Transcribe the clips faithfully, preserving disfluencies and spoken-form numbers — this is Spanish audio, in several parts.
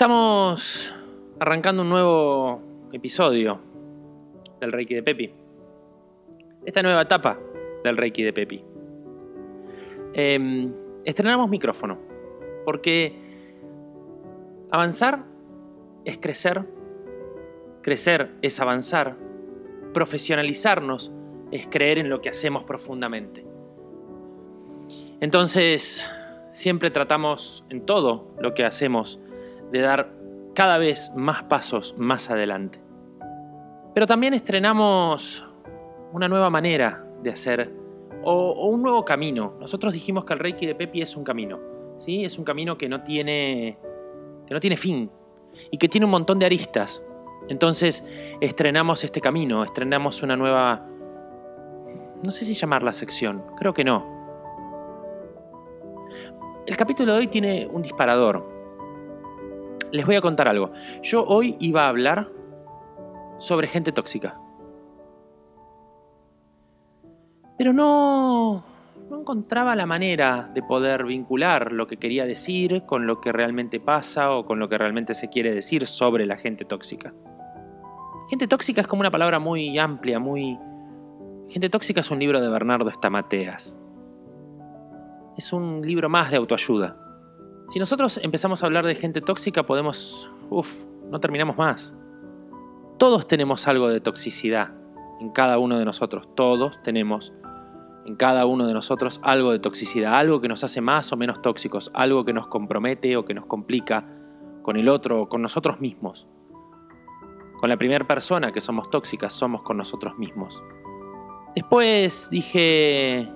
Estamos arrancando un nuevo episodio del Reiki de Pepi. Esta nueva etapa del Reiki de Pepi. Eh, estrenamos micrófono, porque avanzar es crecer, crecer es avanzar, profesionalizarnos es creer en lo que hacemos profundamente. Entonces, siempre tratamos en todo lo que hacemos de dar cada vez más pasos más adelante. Pero también estrenamos una nueva manera de hacer o, o un nuevo camino. Nosotros dijimos que el Reiki de Pepi es un camino, ¿sí? Es un camino que no tiene, que no tiene fin y que tiene un montón de aristas. Entonces estrenamos este camino, estrenamos una nueva... No sé si llamarla sección, creo que no. El capítulo de hoy tiene un disparador. Les voy a contar algo. Yo hoy iba a hablar sobre gente tóxica. Pero no, no encontraba la manera de poder vincular lo que quería decir con lo que realmente pasa o con lo que realmente se quiere decir sobre la gente tóxica. Gente tóxica es como una palabra muy amplia, muy... Gente tóxica es un libro de Bernardo Stamateas. Es un libro más de autoayuda. Si nosotros empezamos a hablar de gente tóxica, podemos... Uf, no terminamos más. Todos tenemos algo de toxicidad en cada uno de nosotros. Todos tenemos en cada uno de nosotros algo de toxicidad. Algo que nos hace más o menos tóxicos. Algo que nos compromete o que nos complica con el otro o con nosotros mismos. Con la primera persona que somos tóxicas, somos con nosotros mismos. Después dije...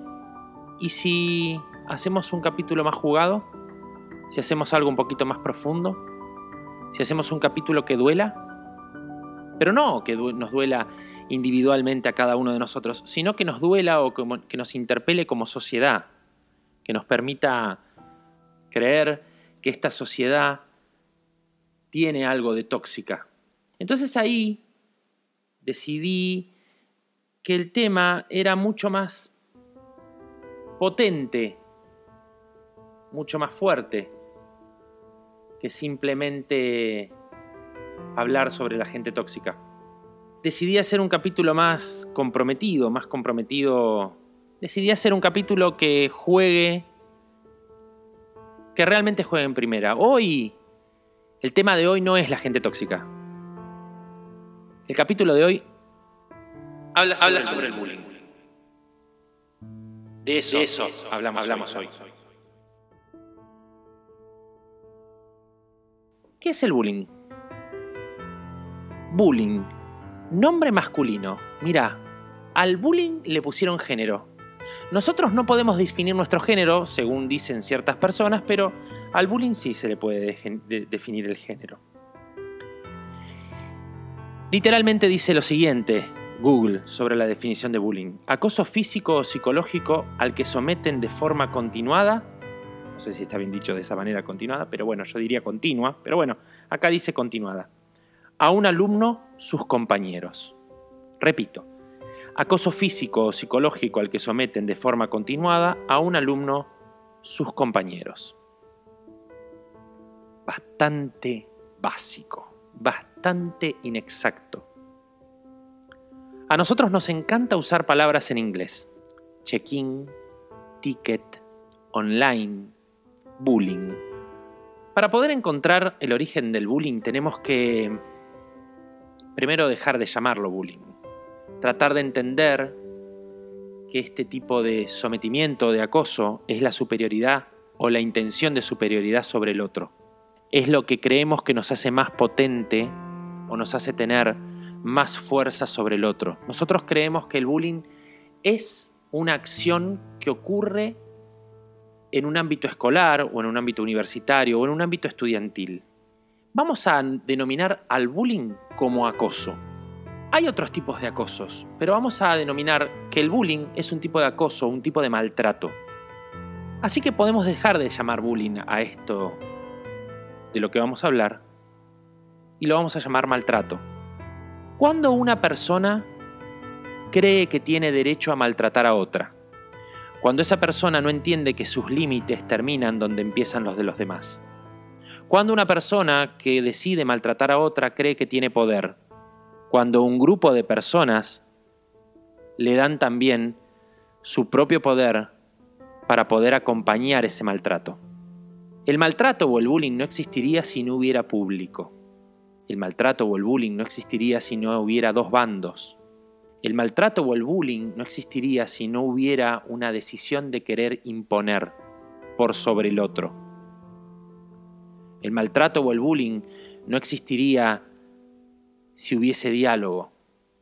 ¿Y si hacemos un capítulo más jugado? Si hacemos algo un poquito más profundo, si hacemos un capítulo que duela, pero no que nos duela individualmente a cada uno de nosotros, sino que nos duela o que nos interpele como sociedad, que nos permita creer que esta sociedad tiene algo de tóxica. Entonces ahí decidí que el tema era mucho más potente, mucho más fuerte que simplemente hablar sobre la gente tóxica. Decidí hacer un capítulo más comprometido, más comprometido. Decidí hacer un capítulo que juegue, que realmente juegue en primera. Hoy, el tema de hoy no es la gente tóxica. El capítulo de hoy habla sobre, habla sobre el bullying. De eso, de eso hablamos, hablamos hoy. hoy. ¿Qué es el bullying? Bullying. Nombre masculino. Mirá, al bullying le pusieron género. Nosotros no podemos definir nuestro género, según dicen ciertas personas, pero al bullying sí se le puede de- de- definir el género. Literalmente dice lo siguiente, Google, sobre la definición de bullying. Acoso físico o psicológico al que someten de forma continuada. No sé si está bien dicho de esa manera continuada, pero bueno, yo diría continua, pero bueno, acá dice continuada. A un alumno, sus compañeros. Repito, acoso físico o psicológico al que someten de forma continuada a un alumno, sus compañeros. Bastante básico, bastante inexacto. A nosotros nos encanta usar palabras en inglés. Check-in, ticket, online... bullying. Para poder encontrar el origen del bullying tenemos que primero dejar de llamarlo bullying, tratar de entender que este tipo de sometimiento, de acoso, es la superioridad o la intención de superioridad sobre el otro. Es lo que creemos que nos hace más potente o nos hace tener más fuerza sobre el otro. Nosotros creemos que el bullying es una acción que ocurre en un ámbito escolar, o en un ámbito universitario, o en un ámbito estudiantil. Vamos a denominar al bullying como acoso. Hay otros tipos de acosos, pero vamos a denominar que el bullying es un tipo de acoso, un tipo de maltrato. Así que podemos dejar de llamar bullying a esto de lo que vamos a hablar, y lo vamos a llamar maltrato. ¿Cuándo una persona cree que tiene derecho a maltratar a otra? Cuando esa persona no entiende que sus límites terminan donde empiezan los de los demás. Cuando una persona que decide maltratar a otra cree que tiene poder. Cuando un grupo de personas le dan también su propio poder para poder acompañar ese maltrato. El maltrato o el bullying no existiría si no hubiera público. El maltrato o el bullying no existiría si no hubiera dos bandos. El maltrato o el bullying no existiría si no hubiera una decisión de querer imponer por sobre el otro. El maltrato o el bullying no existiría si hubiese diálogo.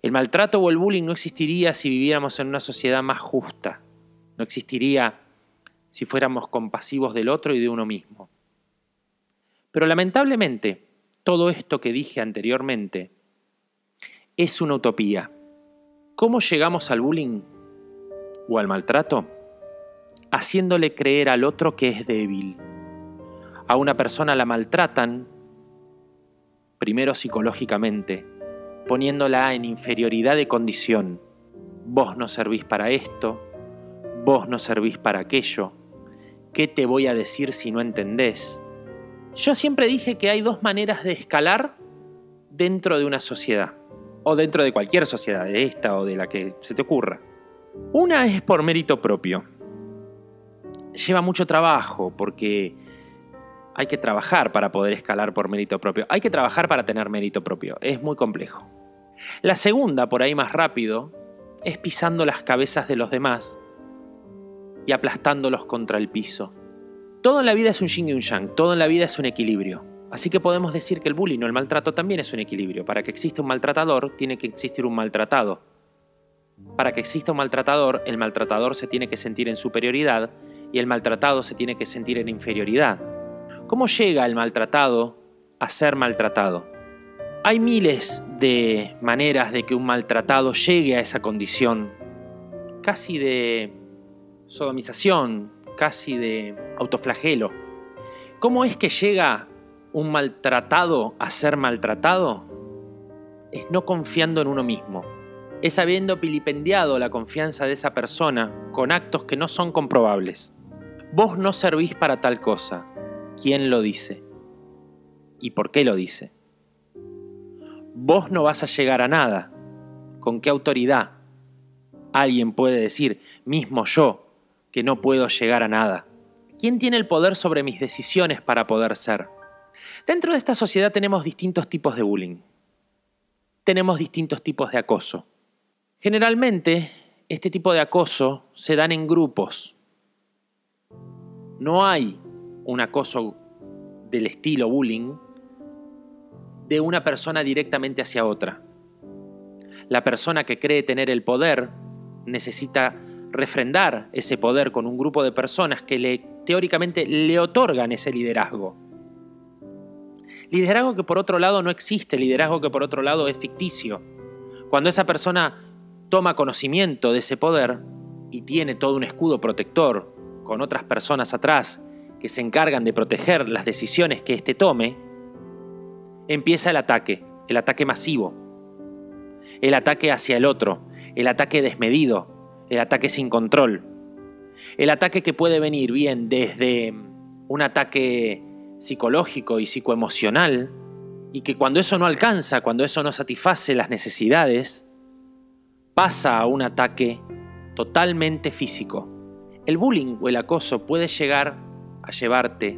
El maltrato o el bullying no existiría si viviéramos en una sociedad más justa. No existiría si fuéramos compasivos del otro y de uno mismo. Pero lamentablemente, todo esto que dije anteriormente es una utopía. ¿Cómo llegamos al bullying o al maltrato? Haciéndole creer al otro que es débil. A una persona la maltratan, primero psicológicamente, poniéndola en inferioridad de condición. Vos no servís para esto, vos no servís para aquello. ¿Qué te voy a decir si no entendés? Yo siempre dije que hay dos maneras de escalar dentro de una sociedad. O dentro de cualquier sociedad, de esta o de la que se te ocurra. Una es por mérito propio. Lleva mucho trabajo porque hay que trabajar para poder escalar por mérito propio. Hay que trabajar para tener mérito propio. Es muy complejo. La segunda, por ahí más rápido, es pisando las cabezas de los demás y aplastándolos contra el piso. Todo en la vida es un yin y un yang. Todo en la vida es un equilibrio. Así que podemos decir que el bullying o el maltrato también es un equilibrio. Para que exista un maltratador, tiene que existir un maltratado. Para que exista un maltratador, el maltratador se tiene que sentir en superioridad y el maltratado se tiene que sentir en inferioridad. ¿Cómo llega el maltratado a ser maltratado? Hay miles de maneras de que un maltratado llegue a esa condición casi de sodomización, casi de autoflagelo. ¿Cómo es que llega un maltratado a ser maltratado? Es no confiando en uno mismo. Es habiendo vilipendiado la confianza de esa persona con actos que no son comprobables. Vos no servís para tal cosa. ¿Quién lo dice? ¿Y por qué lo dice? Vos no vas a llegar a nada. ¿Con qué autoridad? Alguien puede decir, mismo yo, que no puedo llegar a nada. ¿Quién tiene el poder sobre mis decisiones para poder ser? Dentro de esta sociedad tenemos distintos tipos de bullying. Tenemos distintos tipos de acoso. Generalmente, este tipo de acoso se dan en grupos. No hay un acoso del estilo bullying de una persona directamente hacia otra. La persona que cree tener el poder necesita refrendar ese poder con un grupo de personas que le, teóricamente le otorgan ese liderazgo. Liderazgo que por otro lado no existe, liderazgo que por otro lado es ficticio. Cuando esa persona toma conocimiento de ese poder y tiene todo un escudo protector con otras personas atrás que se encargan de proteger las decisiones que éste tome, empieza el ataque, el ataque masivo, el ataque hacia el otro, el ataque desmedido, el ataque sin control, el ataque que puede venir bien desde un ataque psicológico y psicoemocional, y que cuando eso no alcanza, cuando eso no satisface las necesidades, pasa a un ataque totalmente físico. El bullying o el acoso puede llegar a llevarte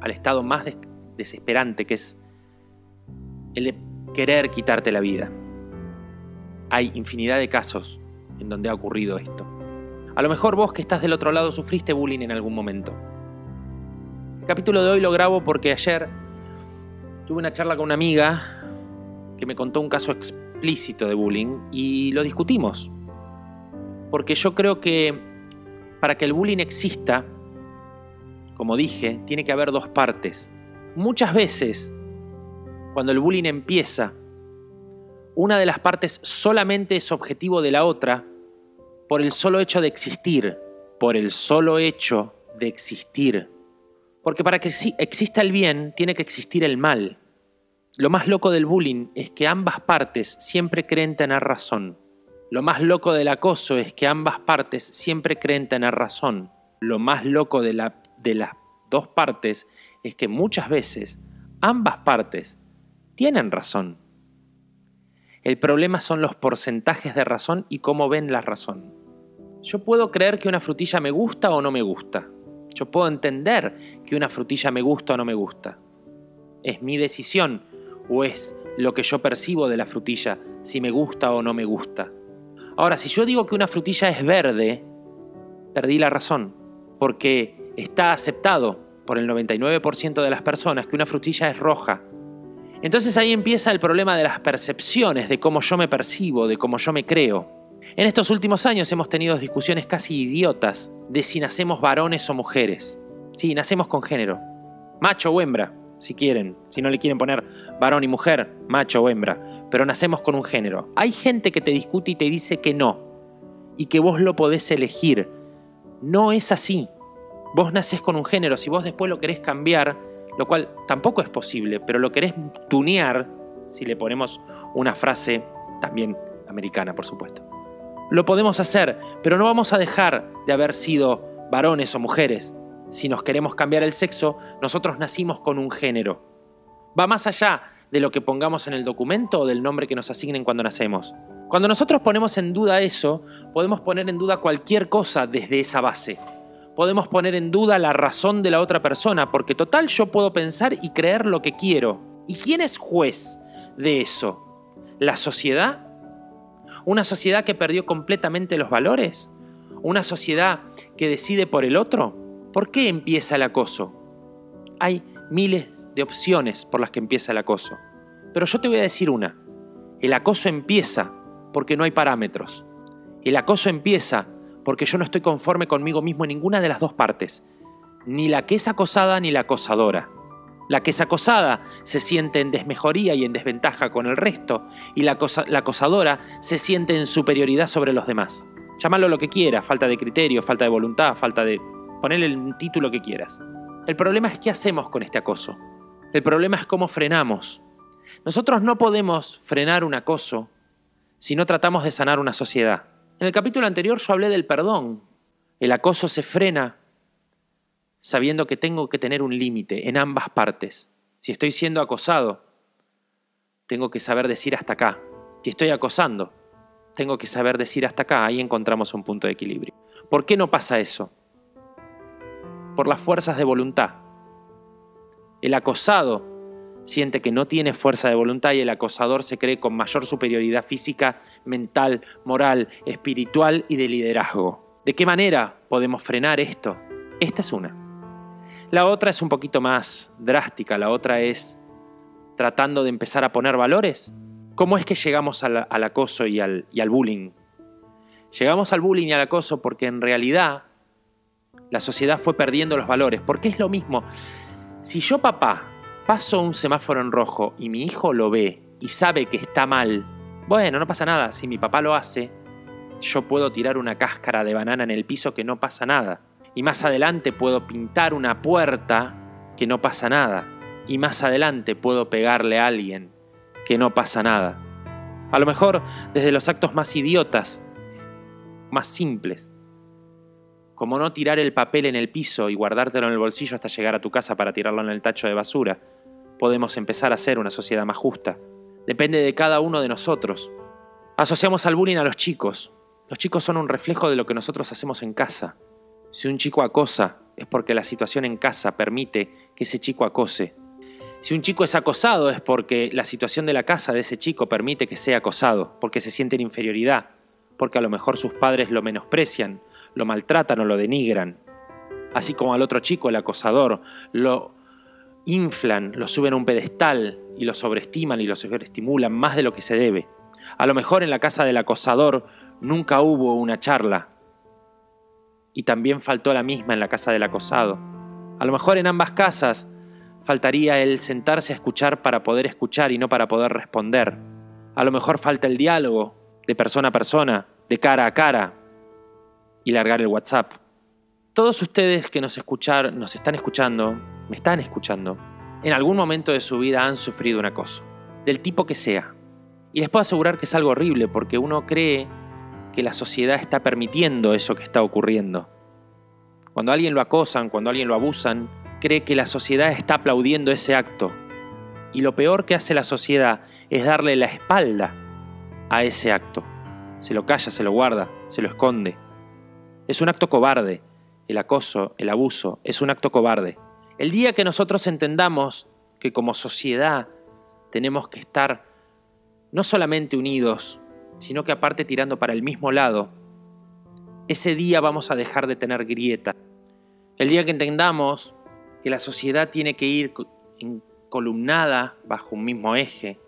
al estado más des- desesperante, que es el de querer quitarte la vida. Hay infinidad de casos en donde ha ocurrido esto. A lo mejor vos que estás del otro lado sufriste bullying en algún momento. El capítulo de hoy lo grabo porque ayer tuve una charla con una amiga que me contó un caso explícito de bullying y lo discutimos. Porque yo creo que para que el bullying exista, como dije, tiene que haber dos partes. Muchas veces, cuando el bullying empieza, una de las partes solamente es objetivo de la otra por el solo hecho de existir. Por el solo hecho de existir. Porque para que exista el bien, tiene que existir el mal. Lo más loco del bullying es que ambas partes siempre creen tener razón. Lo más loco del acoso es que ambas partes siempre creen tener razón. Lo más loco de, la, de las dos partes es que muchas veces ambas partes tienen razón. El problema son los porcentajes de razón y cómo ven la razón. Yo puedo creer que una frutilla me gusta o no me gusta. Yo puedo entender que una frutilla me gusta o no me gusta. ¿Es mi decisión o es lo que yo percibo de la frutilla, si me gusta o no me gusta? Ahora, si yo digo que una frutilla es verde, perdí la razón, porque está aceptado por el noventa y nueve por ciento de las personas que una frutilla es roja. Entonces ahí empieza el problema de las percepciones, de cómo yo me percibo, de cómo yo me creo. En estos últimos años hemos tenido discusiones casi idiotas de si nacemos varones o mujeres. Sí, nacemos con género. Macho o hembra, si quieren. Si no le quieren poner varón y mujer, macho o hembra. Pero nacemos con un género. Hay gente que te discute y te dice que no. Y que vos lo podés elegir. No es así. Vos nacés con un género. Si vos después lo querés cambiar, lo cual tampoco es posible, pero lo querés tunear, si le ponemos una frase también americana, por supuesto. Lo podemos hacer, pero no vamos a dejar de haber sido varones o mujeres. Si nos queremos cambiar el sexo, nosotros nacimos con un género. Va más allá de lo que pongamos en el documento o del nombre que nos asignen cuando nacemos. Cuando nosotros ponemos en duda eso, podemos poner en duda cualquier cosa desde esa base. Podemos poner en duda la razón de la otra persona, porque total yo puedo pensar y creer lo que quiero. ¿Y quién es juez de eso? ¿La sociedad? ¿Una sociedad que perdió completamente los valores? ¿Una sociedad que decide por el otro? ¿Por qué empieza el acoso? Hay miles de opciones por las que empieza el acoso. Pero yo te voy a decir una. El acoso empieza porque no hay parámetros. El acoso empieza porque yo no estoy conforme conmigo mismo en ninguna de las dos partes. Ni la que es acosada ni la acosadora. La que es acosada se siente en desmejoría y en desventaja con el resto, y la, cosa, la acosadora se siente en superioridad sobre los demás. Llámalo lo que quieras, falta de criterio, falta de voluntad, falta de... ponle el título que quieras. El problema es qué hacemos con este acoso. El problema es cómo frenamos. Nosotros no podemos frenar un acoso si no tratamos de sanar una sociedad. En el capítulo anterior yo hablé del perdón. El acoso se frena sabiendo que tengo que tener un límite en ambas partes. Si estoy siendo acosado, tengo que saber decir hasta acá. Si estoy acosando, tengo que saber decir hasta acá. Ahí encontramos un punto de equilibrio. ¿Por qué no pasa eso? Por las fuerzas de voluntad. El acosado siente que no tiene fuerza de voluntad y el acosador se cree con mayor superioridad física, mental, moral, espiritual y de liderazgo. ¿De qué manera podemos frenar esto? Esta es una. La otra es un poquito más drástica, la otra es tratando de empezar a poner valores. ¿Cómo es que llegamos al, al acoso y al, y al bullying? Llegamos al bullying y al acoso porque en realidad la sociedad fue perdiendo los valores, porque es lo mismo. Si yo, papá, paso un semáforo en rojo y mi hijo lo ve y sabe que está mal, bueno, no pasa nada. Si mi papá lo hace, yo puedo tirar una cáscara de banana en el piso que no pasa nada. Y más adelante puedo pintar una puerta que no pasa nada. Y más adelante puedo pegarle a alguien que no pasa nada. A lo mejor desde los actos más idiotas, más simples. Como no tirar el papel en el piso y guardártelo en el bolsillo hasta llegar a tu casa para tirarlo en el tacho de basura, podemos empezar a ser una sociedad más justa. Depende de cada uno de nosotros. Asociamos al bullying a los chicos. Los chicos son un reflejo de lo que nosotros hacemos en casa. Si un chico acosa, es porque la situación en casa permite que ese chico acose. Si un chico es acosado, es porque la situación de la casa de ese chico permite que sea acosado, porque se siente en inferioridad, porque a lo mejor sus padres lo menosprecian, lo maltratan o lo denigran. Así como al otro chico, el acosador, lo inflan, lo suben a un pedestal y lo sobreestiman y lo sobreestimulan más de lo que se debe. A lo mejor en la casa del acosador nunca hubo una charla. Y también faltó la misma en la casa del acosado. A lo mejor en ambas casas faltaría el sentarse a escuchar para poder escuchar y no para poder responder. A lo mejor falta el diálogo de persona a persona, de cara a cara, y largar el WhatsApp. Todos ustedes que nos, escuchar, nos están escuchando, me están escuchando, en algún momento de su vida han sufrido un acoso, del tipo que sea. Y les puedo asegurar que es algo horrible porque uno cree que la sociedad está permitiendo eso que está ocurriendo. Cuando a alguien lo acosan, cuando a alguien lo abusan, cree que la sociedad está aplaudiendo ese acto. Y lo peor que hace la sociedad es darle la espalda a ese acto. Se lo calla, se lo guarda, se lo esconde. Es un acto cobarde. El acoso, el abuso, es un acto cobarde. El día que nosotros entendamos que como sociedad tenemos que estar no solamente unidos, sino que aparte tirando para el mismo lado, ese día vamos a dejar de tener grietas. El día que entendamos que la sociedad tiene que ir encolumnada bajo un mismo eje,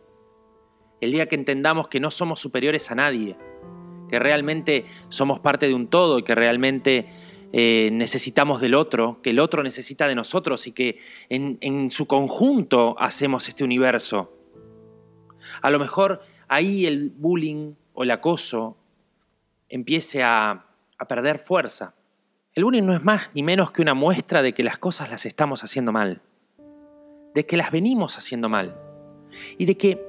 el día que entendamos que no somos superiores a nadie, que realmente somos parte de un todo y que realmente eh, necesitamos del otro, que el otro necesita de nosotros y que en, en su conjunto hacemos este universo. A lo mejor ahí el bullying o el acoso empiece a, a perder fuerza. El bullying no es más ni menos que una muestra de que las cosas las estamos haciendo mal, de que las venimos haciendo mal y de que,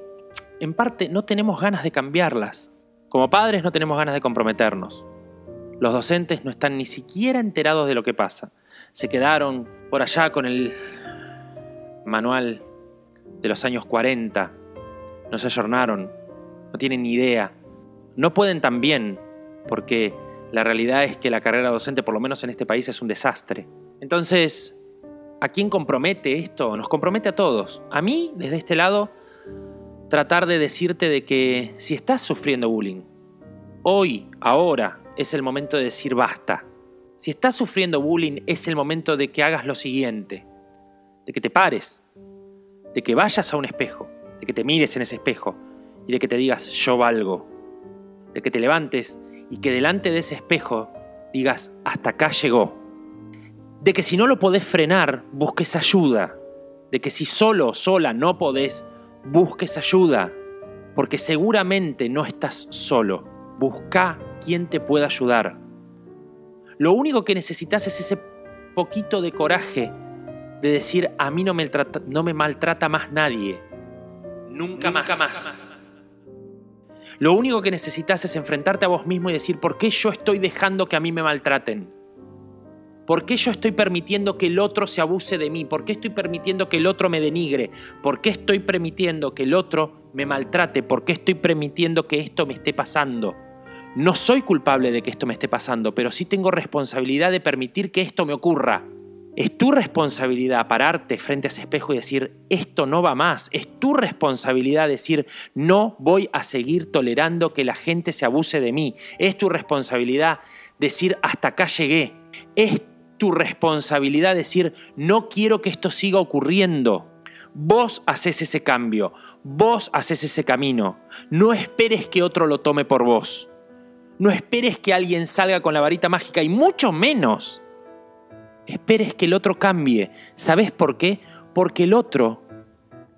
en parte, no tenemos ganas de cambiarlas. Como padres no tenemos ganas de comprometernos. Los docentes no están ni siquiera enterados de lo que pasa. Se quedaron por allá con el manual de los años cuarenta. No se ayornaron, no tienen ni idea. No pueden tan bien, porque la realidad es que la carrera docente, por lo menos en este país, es un desastre. Entonces, ¿a quién compromete esto? Nos compromete a todos. A mí, desde este lado, tratar de decirte de que si estás sufriendo bullying, hoy, ahora, es el momento de decir basta. Si estás sufriendo bullying, es el momento de que hagas lo siguiente. De que te pares, de que vayas a un espejo, de que te mires en ese espejo y de que te digas yo valgo. De que te levantes y que delante de ese espejo digas hasta acá llegó. De que si no lo podés frenar, busques ayuda. De que si solo, sola no podés, busques ayuda. Porque seguramente no estás solo. Busca quien te pueda ayudar. Lo único que necesitas es ese poquito de coraje de decir a mí no me, trata, no me maltrata más nadie. Nunca, Nunca más. más. Lo único que necesitas es enfrentarte a vos mismo y decir ¿por qué yo estoy dejando que a mí me maltraten? ¿Por qué yo estoy permitiendo que el otro se abuse de mí? ¿Por qué estoy permitiendo que el otro me denigre? ¿Por qué estoy permitiendo que el otro me maltrate? ¿Por qué estoy permitiendo que esto me esté pasando? No soy culpable de que esto me esté pasando, pero sí tengo responsabilidad de permitir que esto me ocurra. Es tu responsabilidad pararte frente a ese espejo y decir, esto no va más. Es tu responsabilidad decir, no voy a seguir tolerando que la gente se abuse de mí. Es tu responsabilidad decir, hasta acá llegué. Es tu responsabilidad decir, no quiero que esto siga ocurriendo. Vos haces ese cambio, vos haces ese camino. No esperes que otro lo tome por vos. No esperes que alguien salga con la varita mágica y mucho menos esperes que el otro cambie. ¿Sabés por qué? Porque el otro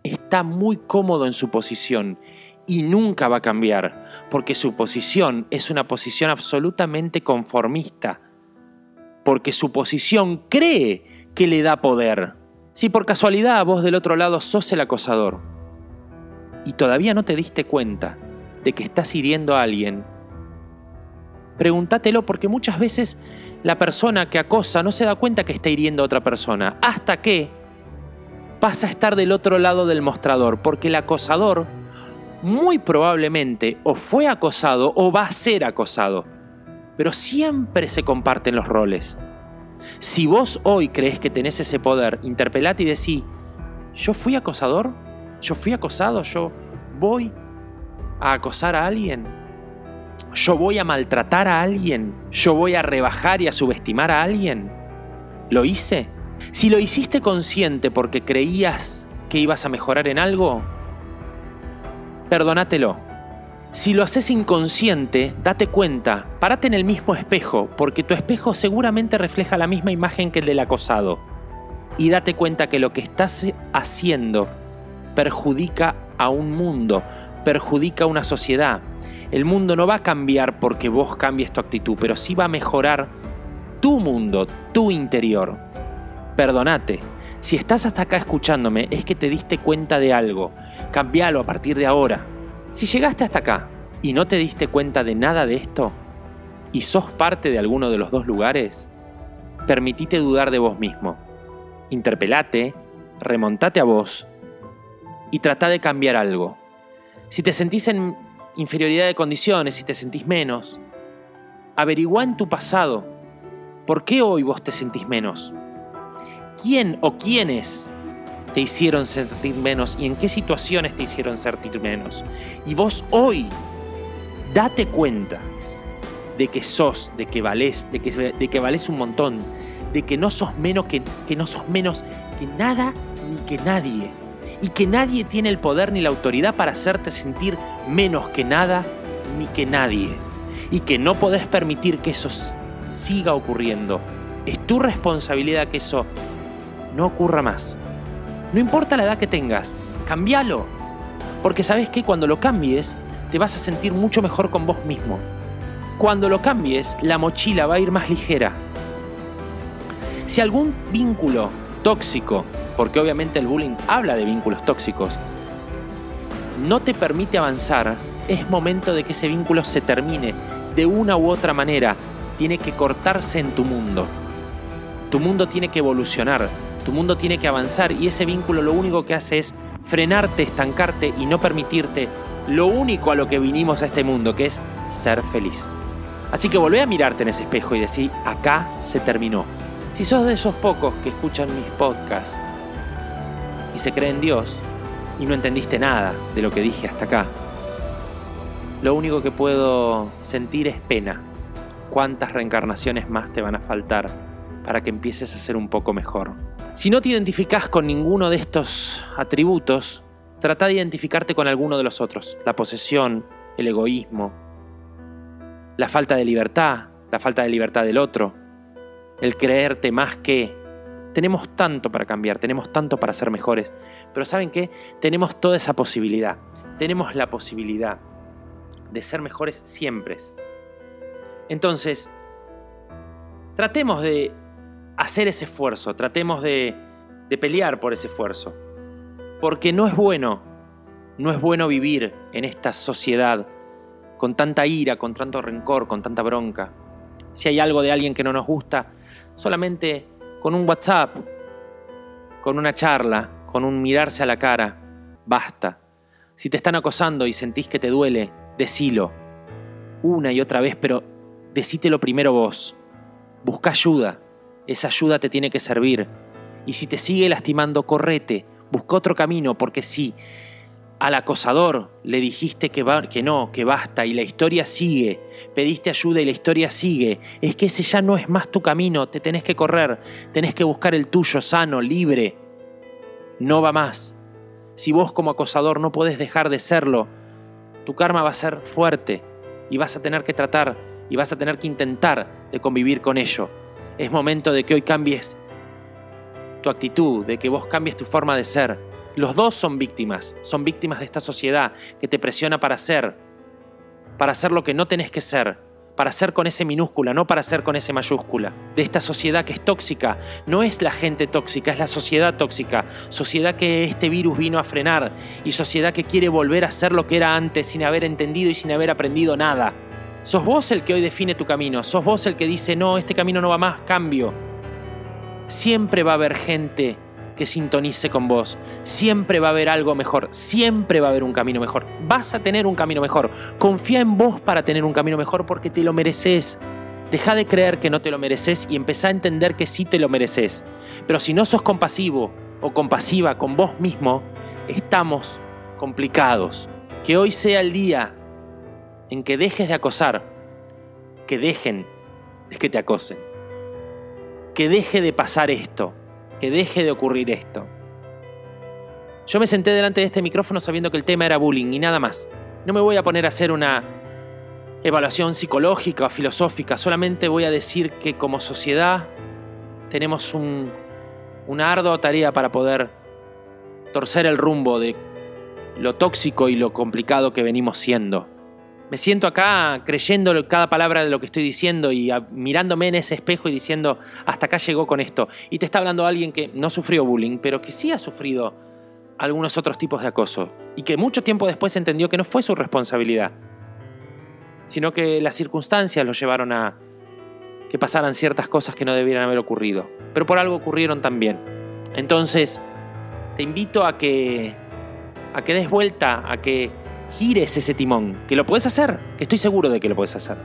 está muy cómodo en su posición y nunca va a cambiar, porque su posición es una posición absolutamente conformista, porque su posición cree que le da poder. Si por casualidad vos del otro lado sos el acosador y todavía no te diste cuenta de que estás hiriendo a alguien, pregúntatelo, porque muchas veces la persona que acosa no se da cuenta que está hiriendo a otra persona hasta que pasa a estar del otro lado del mostrador, porque el acosador muy probablemente o fue acosado o va a ser acosado, pero siempre se comparten los roles. Si vos hoy crees que tenés ese poder, interpelate y decí, ¿yo fui acosador? ¿Yo fui acosado? ¿Yo voy a acosar a alguien? ¿Yo voy a maltratar a alguien? ¿Yo voy a rebajar y a subestimar a alguien? ¿Lo hice? Si lo hiciste consciente porque creías que ibas a mejorar en algo, perdonátelo. Si lo haces inconsciente, date cuenta, párate en el mismo espejo, porque tu espejo seguramente refleja la misma imagen que el del acosado. Y date cuenta que lo que estás haciendo perjudica a un mundo, perjudica a una sociedad. El mundo no va a cambiar porque vos cambies tu actitud, pero sí va a mejorar tu mundo, tu interior. Perdonate. Si estás hasta acá escuchándome, es que te diste cuenta de algo. Cambialo a partir de ahora. Si llegaste hasta acá y no te diste cuenta de nada de esto y sos parte de alguno de los dos lugares, permitite dudar de vos mismo. interpelate, remontate a vos y trata de cambiar algo. Si te sentís en inferioridad de condiciones, si te sentís menos, averiguá en tu pasado por qué hoy vos te sentís menos. ¿Quién o quiénes te hicieron sentir menos y en qué situaciones te hicieron sentir menos? Y vos hoy date cuenta de que sos, de que valés, de que, de que valés un montón, de que no sos menos que, que no sos menos que nada ni que nadie, y que nadie tiene el poder ni la autoridad para hacerte sentir menos que nada ni que nadie, y que no podés permitir que eso siga ocurriendo. Es tu responsabilidad que eso no ocurra más. No importa la edad que tengas, cambialo, porque sabes que cuando lo cambies te vas a sentir mucho mejor con vos mismo. Cuando lo cambies, la mochila va a ir más ligera. Si algún vínculo tóxico, porque obviamente el bullying habla de vínculos tóxicos, no te permite avanzar, es momento de que ese vínculo se termine de una u otra manera. Tiene que cortarse en tu mundo. Tu mundo tiene que evolucionar, tu mundo tiene que avanzar, y ese vínculo lo único que hace es frenarte, estancarte y no permitirte lo único a lo que vinimos a este mundo, que es ser feliz. Así que volvé a mirarte en ese espejo y decir, acá se terminó. Si sos de esos pocos que escuchan mis podcasts y se creen Dios y no entendiste nada de lo que dije hasta acá, lo único que puedo sentir es pena. ¿Cuántas reencarnaciones más te van a faltar para que empieces a ser un poco mejor? Si no te identificás con ninguno de estos atributos, trata de identificarte con alguno de los otros. La posesión, el egoísmo, la falta de libertad, la falta de libertad del otro, el creerte más que... Tenemos tanto para cambiar, tenemos tanto para ser mejores, pero ¿saben qué? Tenemos toda esa posibilidad. Tenemos la posibilidad de ser mejores siempre. Entonces, tratemos de hacer ese esfuerzo, tratemos de, de pelear por ese esfuerzo, porque no es bueno, no es bueno vivir en esta sociedad con tanta ira, con tanto rencor, con tanta bronca. Si hay algo de alguien que no nos gusta, solamente con un WhatsApp, con una charla, con un mirarse a la cara, basta. Si te están acosando y sentís que te duele, decilo una y otra vez, pero decítelo primero vos. Busca ayuda, esa ayuda te tiene que servir. Y si te sigue lastimando, correte, busca otro camino, porque si al acosador le dijiste que, va, que no, que basta, y la historia sigue, pediste ayuda y la historia sigue, es que ese ya no es más tu camino, te tenés que correr, tenés que buscar el tuyo sano, libre. No va más. Si vos como acosador no podés dejar de serlo, tu karma va a ser fuerte y vas a tener que tratar y vas a tener que intentar de convivir con ello. Es momento de que hoy cambies tu actitud, de que vos cambies tu forma de ser. Los dos son víctimas, son víctimas de esta sociedad que te presiona para ser, para ser lo que no tenés que ser, para ser con ese minúscula, no para ser con ese mayúscula. De esta sociedad que es tóxica, no es la gente tóxica, es la sociedad tóxica, sociedad que este virus vino a frenar y sociedad que quiere volver a ser lo que era antes sin haber entendido y sin haber aprendido nada. Sos vos el que hoy define tu camino, sos vos el que dice, no, este camino no va más, cambio. Siempre va a haber gente que sintonice con vos, siempre va a haber algo mejor, siempre va a haber un camino mejor, vas a tener un camino mejor, confía en vos para tener un camino mejor porque te lo mereces. Deja de creer que no te lo mereces y empezá a entender que sí te lo mereces. Pero si no sos compasivo o compasiva con vos mismo, estamos complicados. Que hoy sea el día en que dejes de acosar, que dejen de que te acosen, que deje de pasar esto, que deje de ocurrir esto. Yo me senté delante de este micrófono sabiendo que el tema era bullying y nada más. No me voy a poner a hacer una evaluación psicológica o filosófica, solamente voy a decir que como sociedad tenemos un, una ardua tarea para poder torcer el rumbo de lo tóxico y lo complicado que venimos siendo. Me siento acá creyendo cada palabra de lo que estoy diciendo y a, mirándome en ese espejo y diciendo hasta acá llegó con esto. Y te está hablando alguien que no sufrió bullying, pero que sí ha sufrido algunos otros tipos de acoso y que mucho tiempo después entendió que no fue su responsabilidad, sino que las circunstancias lo llevaron a que pasaran ciertas cosas que no debieran haber ocurrido, pero por algo ocurrieron también. Entonces, te invito a que, a que des vuelta, a que gires ese timón, que lo puedes hacer, que estoy seguro de que lo puedes hacer.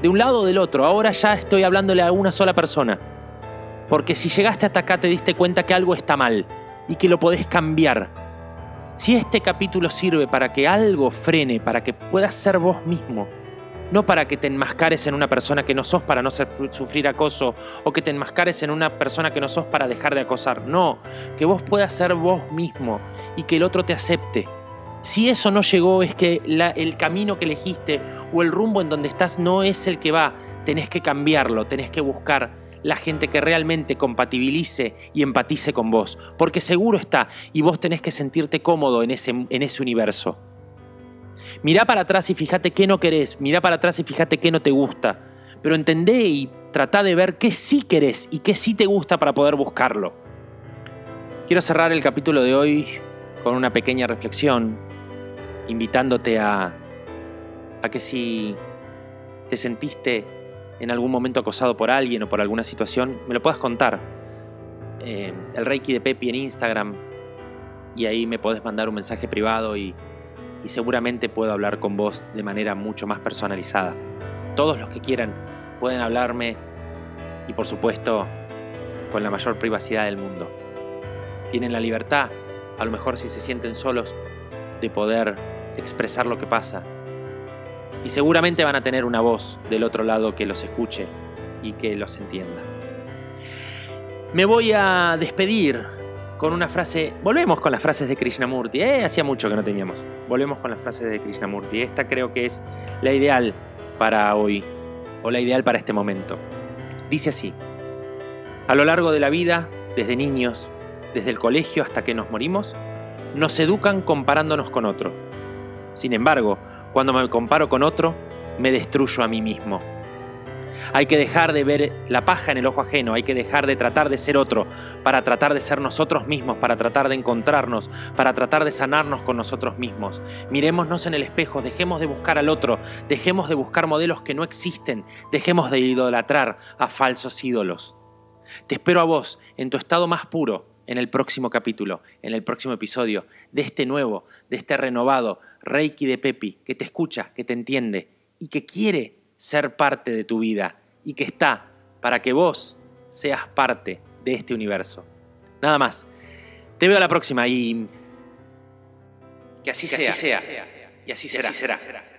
De un lado o del otro, ahora ya estoy hablándole a una sola persona. Porque si llegaste hasta acá te diste cuenta que algo está mal y que lo podés cambiar. Si este capítulo sirve para que algo frene, para que puedas ser vos mismo, no para que te enmascares en una persona que no sos para no ser, sufrir acoso, o que te enmascares en una persona que no sos para dejar de acosar. No, que vos puedas ser vos mismo y que el otro te acepte. Si eso no llegó, es que la, el camino que elegiste o el rumbo en donde estás no es el que va. Tenés que cambiarlo, tenés que buscar la gente que realmente compatibilice y empatice con vos. Porque seguro está, y vos tenés que sentirte cómodo en ese, en ese universo. Mirá para atrás y fíjate qué no querés. Mirá para atrás y fíjate qué no te gusta. Pero entendé y tratá de ver qué sí querés y qué sí te gusta para poder buscarlo. Quiero cerrar el capítulo de hoy con una pequeña reflexión, invitándote a, a que si te sentiste en algún momento acosado por alguien o por alguna situación, me lo puedas contar. Eh, el Reiki de Pepi en Instagram, y ahí me podés mandar un mensaje privado y... y seguramente puedo hablar con vos de manera mucho más personalizada. Todos los que quieran pueden hablarme, y por supuesto con la mayor privacidad del mundo. Tienen la libertad, a lo mejor si se sienten solos, de poder expresar lo que pasa. Y seguramente van a tener una voz del otro lado que los escuche y que los entienda. Me voy a despedir con una frase. Volvemos con las frases de Krishnamurti. Eh, hacía mucho que no teníamos. Volvemos con las frases de Krishnamurti. Esta creo que es la ideal para hoy, o la ideal para este momento. Dice así: a lo largo de la vida, desde niños, desde el colegio hasta que nos morimos, nos educan comparándonos con otro. Sin embargo, cuando me comparo con otro, me destruyo a mí mismo. Hay que dejar de ver la paja en el ojo ajeno, hay que dejar de tratar de ser otro, para tratar de ser nosotros mismos, para tratar de encontrarnos, para tratar de sanarnos con nosotros mismos. Mirémonos en el espejo, dejemos de buscar al otro, dejemos de buscar modelos que no existen, dejemos de idolatrar a falsos ídolos. Te espero a vos, en tu estado más puro, en el próximo capítulo, en el próximo episodio, de este nuevo, de este renovado Reiki de Pepi, que te escucha, que te entiende y que quiere ser parte de tu vida, y que está para que vos seas parte de este universo. Nada más. Te veo a la próxima y que así, que sea, así sea, y así será. será. será.